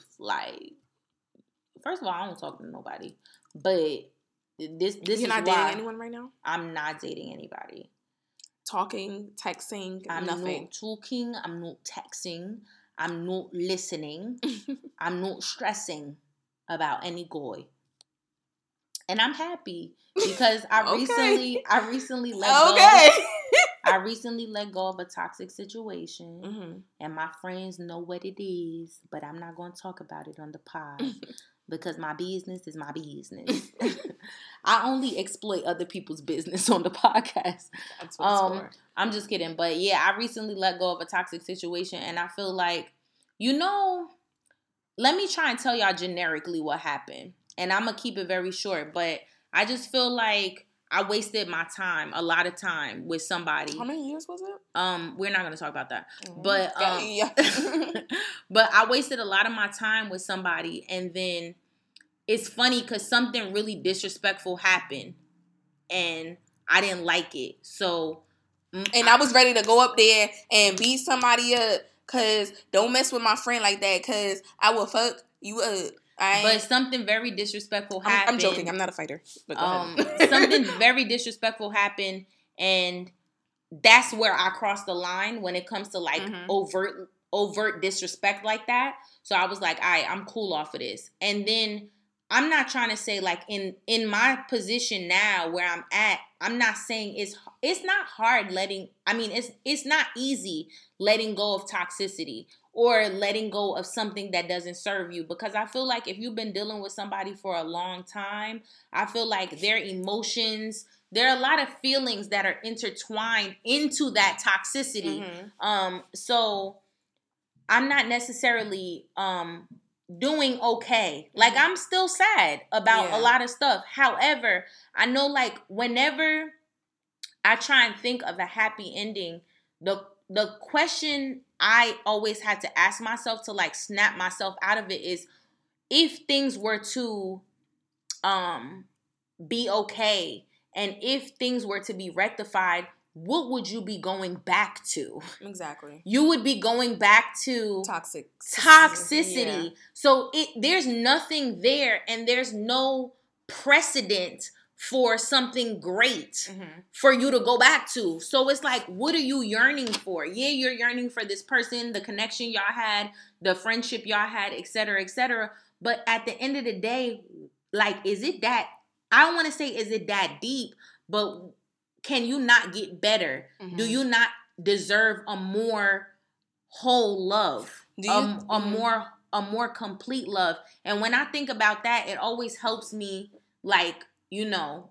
First of all, I don't talk to nobody. But this you're not dating anyone right now. I'm not dating anybody. Talking, texting, I'm nothing. I'm not talking. I'm not texting. I'm not listening. I'm not stressing about any guy. And I'm happy because I recently let go. I recently let go of a toxic situation, and my friends know what it is, but I'm not going to talk about it on the pod because my business is my business. I only exploit other people's business on the podcast. That's what it's for. I'm just kidding. But yeah, I recently let go of a toxic situation, and I feel let me try and tell y'all generically what happened, and I'm going to keep it very short, but I just feel I wasted my time, a lot of time with somebody. How many years was it? We're not going to talk about that. Mm-hmm. But but I wasted a lot of my time with somebody, and then it's funny because something really disrespectful happened, and I didn't like it. So, and I was ready to go up there and beat somebody up because don't mess with my friend like that because I will fuck you up. But something very disrespectful happened. I'm joking. I'm not a fighter. But go ahead. Something very disrespectful happened, and that's where I crossed the line when it comes to overt disrespect like that. So I was all right, I'm cool off of this. And then I'm not trying to say in my position now where I'm at, I'm not saying it's not hard it's not easy letting go of toxicity. Or letting go of something that doesn't serve you. Because I feel if you've been dealing with somebody for a long time, I feel their emotions, there are a lot of feelings that are intertwined into that toxicity. Mm-hmm. So I'm not necessarily doing okay. I'm still sad about a lot of stuff. However, I know whenever I try and think of a happy ending, the question I always had to ask myself to snap myself out of it is if things were to be okay and if things were to be rectified, what would you be going back to? Exactly. You would be going back to toxicity. Yeah. So there's nothing there and there's no precedent for something great for you to go back to. So it's what are you yearning for? Yeah, you're yearning for this person, the connection y'all had, the friendship y'all had, et cetera, et cetera. But at the end of the day, is it that, I don't want to say is it that deep, but can you not get better? Mm-hmm. Do you not deserve a more whole love? A more complete love? And when I think about that, it always helps me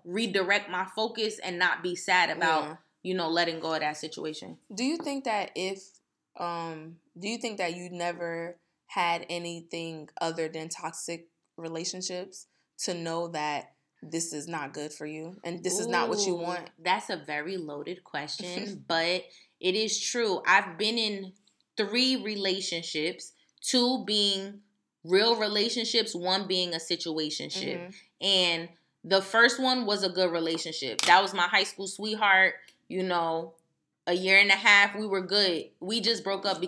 redirect my focus and not be sad about, letting go of that situation. Do you think that do you think that you never had anything other than toxic relationships to know that this is not good for you and this is not what you want? That's a very loaded question, but it is true. I've been in 3 relationships, 2 being real relationships, 1 being a situationship. Mm-hmm. And the first one was a good relationship. That was my high school sweetheart. A year and a half, we were good. We just broke up we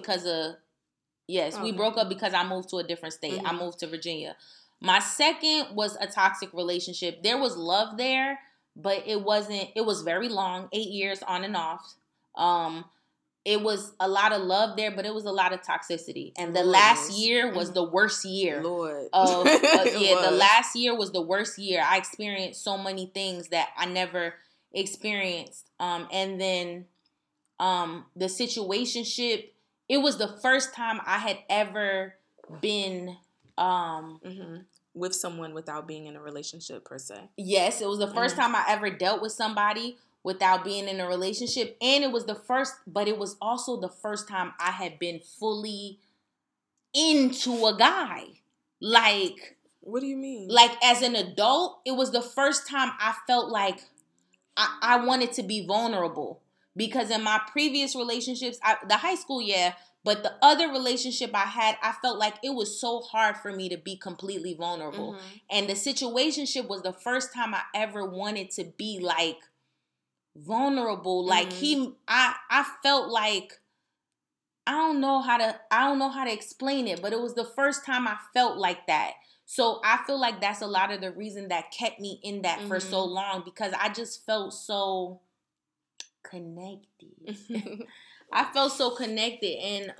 broke up because I moved to a different state. Mm-hmm. I moved to Virginia. My second was a toxic relationship. There was love there, but it was very long, 8 years on and off. it was a lot of love there, but it was a lot of toxicity. And the last year was the worst year. The last year was the worst year. I experienced so many things that I never experienced. And then the situationship, it was the first time I had ever been with someone without being in a relationship per se. Yes, it was the first time I ever dealt with somebody without being in a relationship. And it was the first, but it was also the first time I had been fully into a guy. Like, what do you mean? Like, as an adult, it was the first time I felt like I wanted to be vulnerable. Because in my previous relationships, the high school, but the other relationship I had, I felt like it was so hard for me to be completely vulnerable. Mm-hmm. And the situationship was the first time I ever wanted to be, like, vulnerable. Like, I felt like, I don't know how to explain it, but it was the first time I felt like that. So I feel like that's a lot of the reason that kept me in that for so long, because I just felt so connected. I felt so connected, and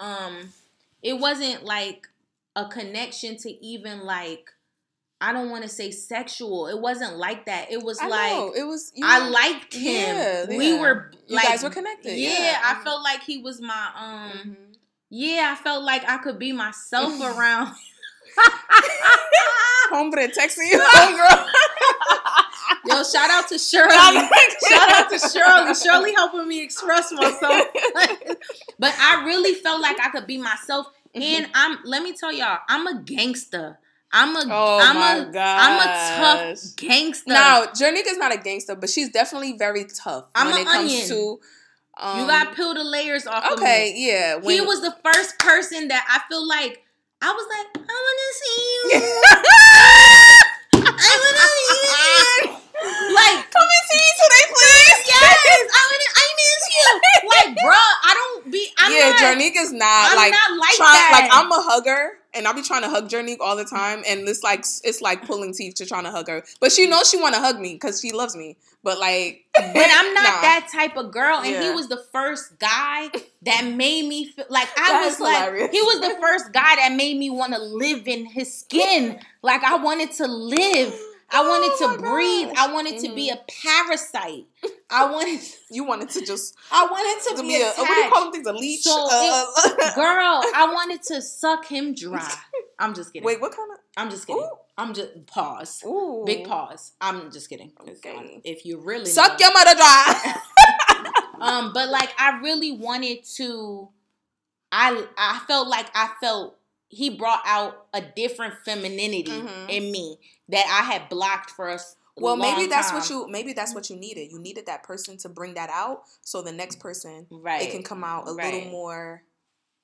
it wasn't like a connection to even, like, I don't want to say sexual. It wasn't like that. It was I liked him. Yeah, we were, like, you guys were connected. Yeah, I felt like he was my I felt like I could be myself around. Hombre texting you, homegirl. Yo, shout out to Shirley. Shirley helping me express myself. But I really felt like I could be myself. And let me tell y'all, I'm a gangster. I'm a tough gangster. Now, Janique is not a gangster, but she's definitely very tough when it comes to you gotta peel the layers off of me. Yeah. He was the first person that I feel like I was like, I wanna see you. I wanna see you. Like, come and see me today, please. Yes, I miss you. Like, bro, Janique is not. I'm like, not like that. Like, I'm a hugger, and I'll be trying to hug Janique all the time, and it's like pulling teeth to trying to hug her. But she knows she want to hug me because she loves me. But like, I'm not that type of girl. And he was the first guy that made me feel like he was the first guy that made me want to live in his skin. Like, I wanted to live. I wanted to breathe. Gosh. I wanted to be a parasite. I wanted to be a, what do you call them things? A leech? So I wanted to suck him dry. I'm just kidding. Wait, what kind of? I'm just kidding. Ooh. I'm just pause. Ooh. Big pause. I'm just kidding. Okay. If you really suck your mother dry. But like, I really wanted to. I felt like he brought out a different femininity in me that I had blocked for us. Well, maybe that's what you needed. You needed that person to bring that out, so the next person it can come out a little more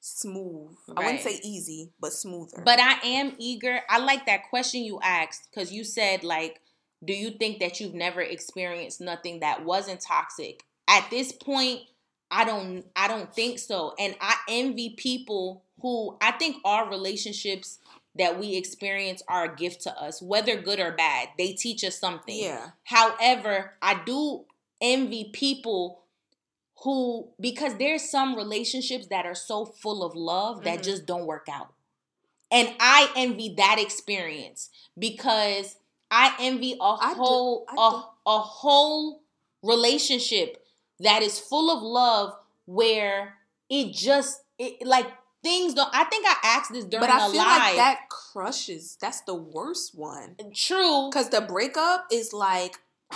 smooth. Right. I wouldn't say easy, but smoother. But I am eager. I like that question you asked, because you said, like, do you think that you've never experienced nothing that wasn't toxic? At this point, I don't think so, and I envy people who, I think our relationships that we experience are a gift to us, whether good or bad. They teach us something. Yeah. However, I do envy people who, because there's some relationships that are so full of love that just don't work out. And I envy that experience, because I envy a whole relationship that is full of love where it just, things don't. I think I asked this during a live. But I feel like that crushes. That's the worst one. True. Because the breakup is like,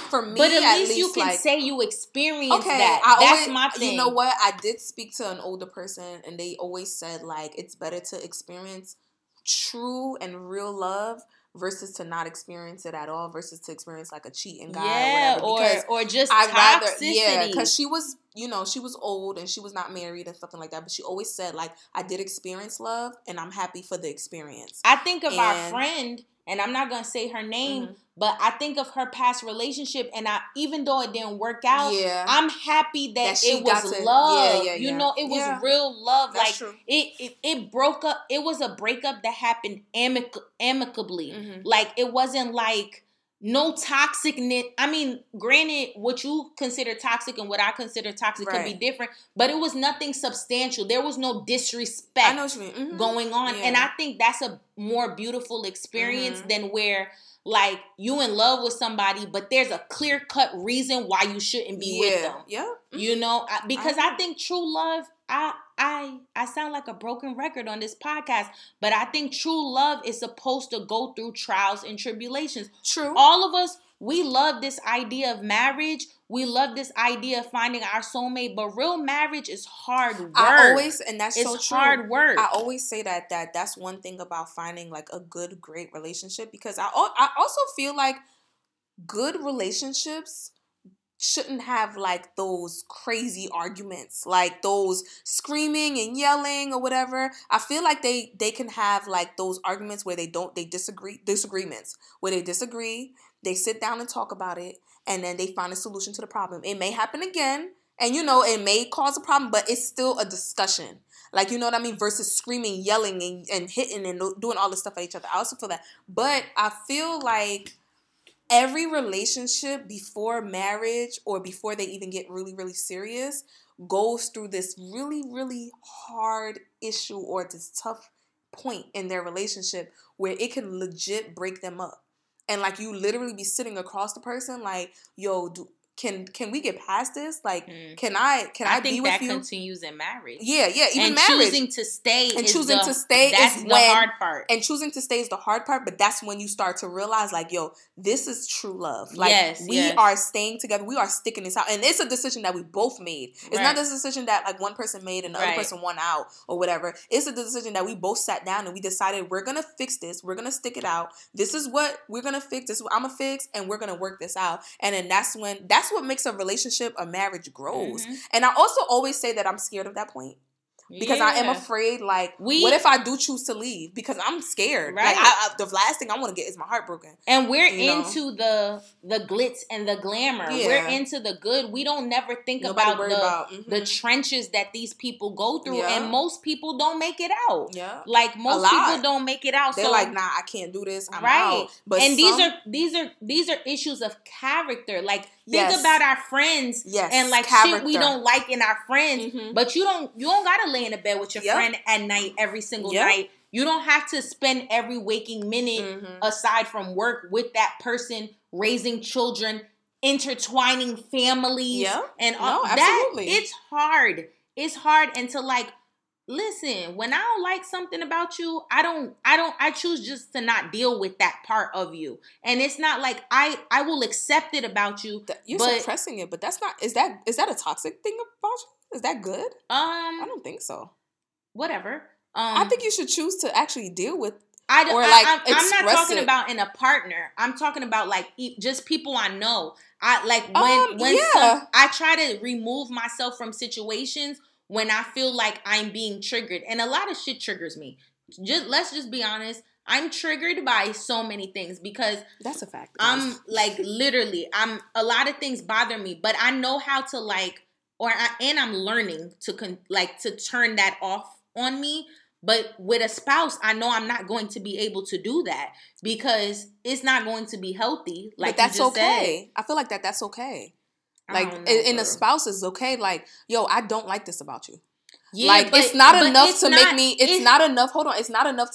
for me, but at least you can, like, say you experienced that. That's my thing. You know what? I did speak to an older person, and they always said, like, it's better to experience true and real love versus to not experience it at all, versus to experience, like, a cheating guy or whatever. Because or just I'd toxicity. Because she was, she was old and she was not married and something like that. But she always said, like, I did experience love and I'm happy for the experience. I think of our friend, and I'm not going to say her name, but I think of her past relationship, and even though it didn't work out, I'm happy that it was love. Yeah, it was real love. That's like, it broke up. It was a breakup that happened amicably. Like, it wasn't like, No toxicness. I mean, granted, what you consider toxic and what I consider toxic right. can be different, but it was nothing substantial. There was no disrespect I know what you mean. Mm-hmm. going on. Yeah. And I think that's a more beautiful experience mm-hmm. than where, like, you in love with somebody, but there's a clear-cut reason why you shouldn't be yeah. with them. Yeah. Mm-hmm. You know? Because I think true love, I sound like a broken record on this podcast, but I think true love is supposed to go through trials and tribulations. True. All of us, we love this idea of marriage. We love this idea of finding our soulmate, but real marriage is hard work. It's so true. Hard work. I always say that that's one thing about finding like a good, great relationship, because I also feel like good relationships shouldn't have like those crazy arguments, like those screaming and yelling or whatever. I feel like they can have like those arguments where they disagree, they sit down and talk about it, and then they find a solution to the problem. It may happen again, and you know, it may cause a problem, but it's still a discussion. Like, you know what I mean? Versus screaming, yelling, and hitting and doing all this stuff at each other. I also feel that. But I feel like every relationship before marriage or before they even get really, really serious goes through this really, really hard issue or this tough point in their relationship where it can legit break them up. And like you literally be sitting across the person like, yo, can we get past this? Like, can I be with you? I think that continues in marriage. Yeah, even marriage. And choosing to stay is the hard part. But that's when you start to realize, like, yo, this is true love. Like, we are staying together. We are sticking this out, and it's a decision that we both made. It's not this decision that like one person made and the other person won out or whatever. It's a decision that we both sat down and we decided we're gonna fix this. We're gonna stick it out. This is what we're gonna fix. This is what I'm gonna fix, and we're gonna work this out. And then that's what makes a relationship, a marriage grows. Mm-hmm. And I also always say that I'm scared of that point. Because I am afraid, like, what if I do choose to leave? Because I'm scared. Right. Like, the last thing I want to get is my heart broken. And we're into the glitz and the glamour. Yeah. We're into the good. We don't never think about mm-hmm. the trenches that these people go through. Yeah. And most people don't make it out. Yeah. Like, most people don't make it out. They're like, nah, I can't do this. I'm out. But these are issues of character. Like, think about our friends and like shit we don't like in our friends, mm-hmm. but you don't gotta lay in a bed with your friend at night every single night. You don't have to spend every waking minute mm-hmm. aside from work with that person, raising children, intertwining families, and all that. It's hard. It's hard, and to like listen, when I don't like something about you, I choose just to not deal with that part of you. And it's not like I will accept it about you. You're suppressing it, but that's not, is that a toxic thing about you? Is that good? I don't think so. Whatever. I think you should choose to actually deal with I'm not talking about in a partner. I'm talking about like just people I know. I like when I try to remove myself from situations when I feel like I'm being triggered. And a lot of shit triggers me. Let's just be honest. I'm triggered by so many things because... That's a fact. I'm like, literally, a lot of things bother me. But I know how to like... and I'm learning to to turn that off on me. But with a spouse, I know I'm not going to be able to do that because it's not going to be healthy. Like, but that's okay. Said. I feel like that's okay. Like, in a spouse is okay. Like, yo, I don't like this about you. Yeah, like, it's not enough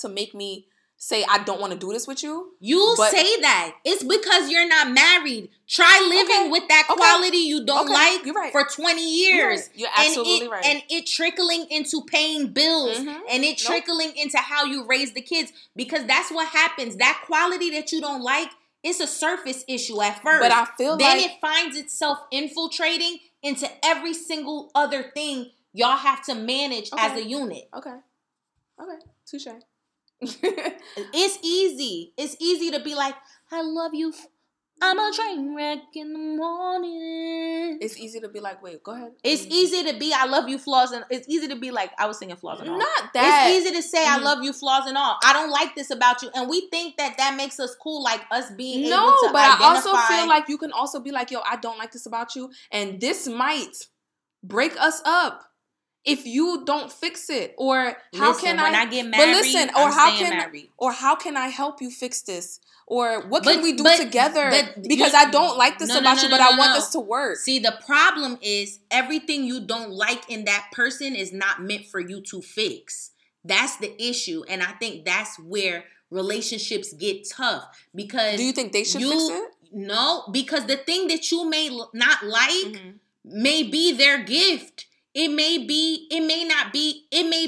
to make me say I don't want to do this with you. You say that. It's because you're not married. Try living with that quality you don't like for 20 years. You're absolutely right. And it trickling into paying bills mm-hmm. and it trickling into how you raise the kids, because that's what happens. That quality that you don't like, it's a surface issue at first. But I feel then it finds itself infiltrating into every single other thing y'all have to manage as a unit. Okay. Touche. It's easy. It's easy to be like, I love you. I'm a train wreck in the morning. It's easy to be like, wait, go ahead. It's easy to be, I love you, flaws and... It's easy to be like, I was singing flaws and all. Not that. It's easy to say, I love you, flaws and all. I don't like this about you. And we think that makes us cool, like us being able to identify. I also feel like you can also be like, yo, I don't like this about you. And this might break us up. if you don't fix it? Or how can I get married? But listen, or how can I help you fix this? Or what can we do together? Because I don't like this about you, but I want this to work. See, the problem is everything you don't like in that person is not meant for you to fix. That's the issue. And I think that's where relationships get tough. Because do you think they should fix it? No, because the thing that you may not like may be their gift. It may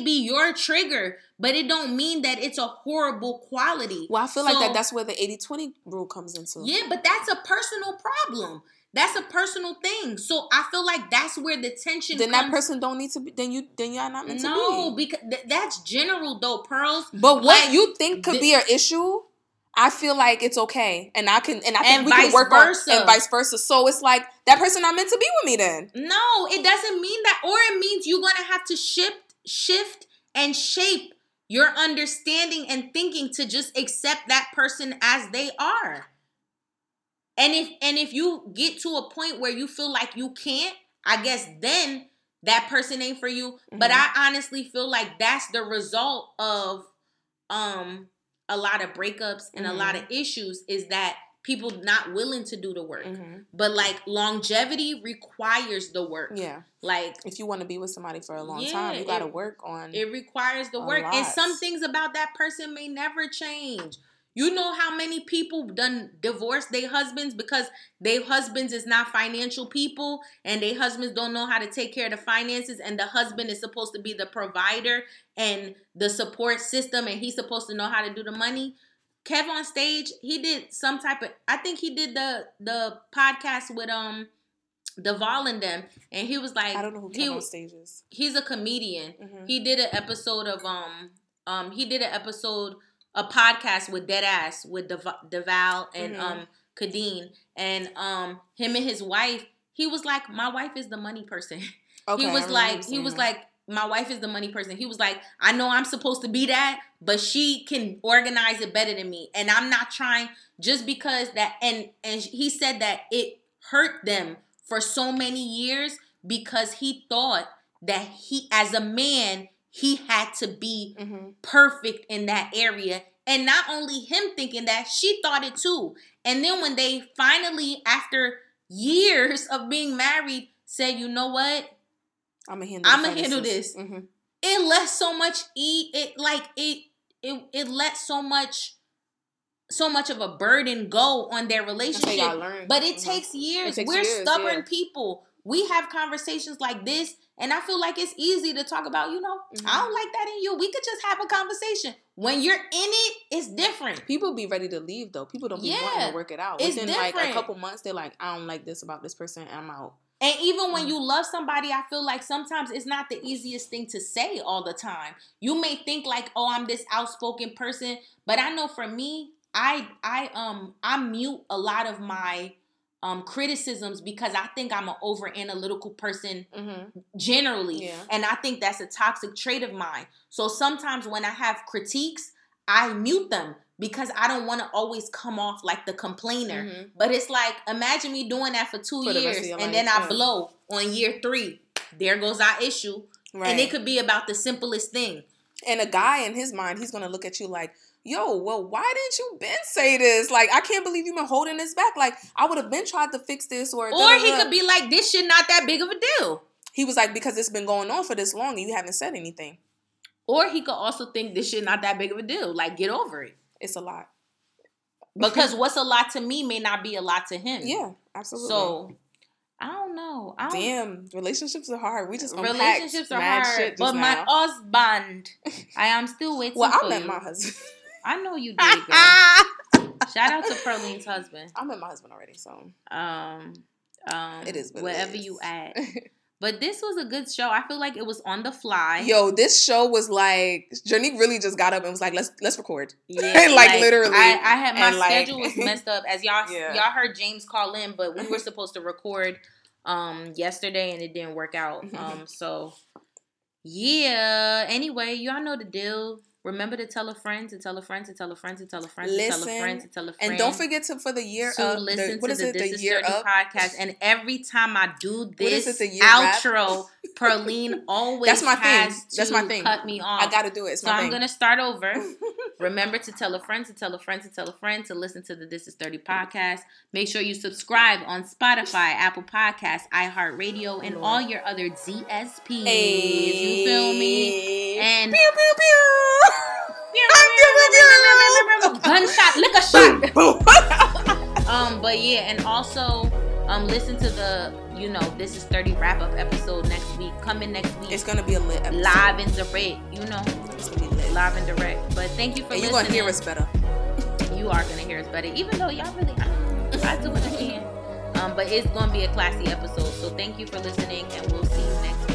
be your trigger, but it don't mean that it's a horrible quality. Well, I feel like that's where the 80-20 rule comes into. Yeah, but that's a personal problem. That's a personal thing. So I feel like that's where the tension comes. Then that person don't need to be, then y'all not meant to be. No, because that's general though, Pearls. But what you think could be an issue, I feel like it's okay. And I think we can work on, and vice versa. So it's like, that person not meant to be with me then. No, it doesn't mean that. Or it means you're going to have to shift and shape your understanding and thinking to just accept that person as they are. And if you get to a point where you feel like you can't, I guess then that person ain't for you. Mm-hmm. But I honestly feel like that's the result of a lot of breakups and a lot of issues, is that people not willing to do the work. Mm-hmm. But like longevity requires the work. Yeah. Like if you want to be with somebody for a long time, you got to work on it. Requires the work. Lot. And some things about that person may never change. You know how many people done divorced their husbands because their husbands is not financial people, and their husbands don't know how to take care of the finances, and the husband is supposed to be the provider and the support system, and he's supposed to know how to do the money. Kev on stage, he did some type of, I think he did the podcast with Deval and them, and he was like, I don't know who Kev on stage is. He's a comedian. Mm-hmm. He did an episode of a podcast with Deadass with Deval and Kadine, and him and his wife. He was like, my wife is the money person. Okay, my wife is the money person. He was like, I know I'm supposed to be that, but she can organize it better than me, and I'm not trying just because that. And he said that it hurt them for so many years because he thought that he, as a man, he had to be perfect in that area. And not only him thinking that, she thought it too. And then when they finally, after years of being married, said, you know what? I'm going to handle this. Mm-hmm. It let so much let so much of a burden go on their relationship. But it takes years. We're stubborn people. We have conversations like this, and I feel like it's easy to talk about, I don't like that in you. We could just have a conversation. When you're in it, it's different. People be ready to leave, though. People don't be wanting to work it out. It's within different. Like a couple months, they're like, I don't like this about this person, and I'm out. And even when you love somebody, I feel like sometimes it's not the easiest thing to say all the time. You may think like, oh, I'm this outspoken person, but I know for me, I mute a lot of my criticisms because I think I'm an over analytical person generally. Yeah. And I think that's a toxic trait of mine. So sometimes when I have critiques, I mute them because I don't want to always come off like the complainer. Mm-hmm. But it's like, imagine me doing that for 2 years and then I blow on year 3. There goes our issue. Right. And it could be about the simplest thing. And a guy in his mind, he's going to look at you like, yo, well, why didn't you been say this? Like, I can't believe you been holding this back. Like, I would have been tried to fix this. Or he could be like, this shit not that big of a deal. He was like, because it's been going on for this long and you haven't said anything. Or he could also think this shit not that big of a deal. Like, get over it. It's a lot. Because what's a lot to me may not be a lot to him. Yeah, absolutely. So, I don't know. Damn, relationships are hard. We just unpacked relationships are hard. Shit just now. My husband, I am still waiting for you. Well, I met my husband. I know you did, girl. Shout out to Pearlene's husband. I met my husband already, so. It is what wherever it is. You at. But this was a good show. I feel like it was on the fly. Yo, this show was like, Janique really just got up and was like, let's record. Yeah, like literally. I had my schedule was messed up. As y'all heard James call in, but we were supposed to record yesterday and it didn't work out. So yeah. Anyway, y'all know the deal. Remember to tell a friend, to tell a friend, to tell a friend, to tell a friend, to tell a friend, to tell a friend. And don't forget to, for the year up, listen to the This Is 30 podcast. And every time I do this outro, Pearlene always that's my has thing. That's to my thing. Cut me off. I got to do it. It's so my I'm going to start over. Remember to tell a friend, to tell a friend, to tell a friend, to listen to the This Is 30 podcast. Make sure you subscribe on Spotify, Apple Podcasts, iHeartRadio, and all your other DSPs. You feel me? And pew, pew, pew. I'm doing gunshot, liquor shot. Boom. But yeah, and also listen to the, you know, This Is 30 wrap-up episode next week. Come in next week. It's going to be a lit episode. Live and direct, you know. It's going to be lit. Live and direct. But thank you for listening. You're going to hear us better. You are going to hear us better. Even though y'all really, I do what I can. But it's going to be a classy episode. So thank you for listening, and we'll see you next week.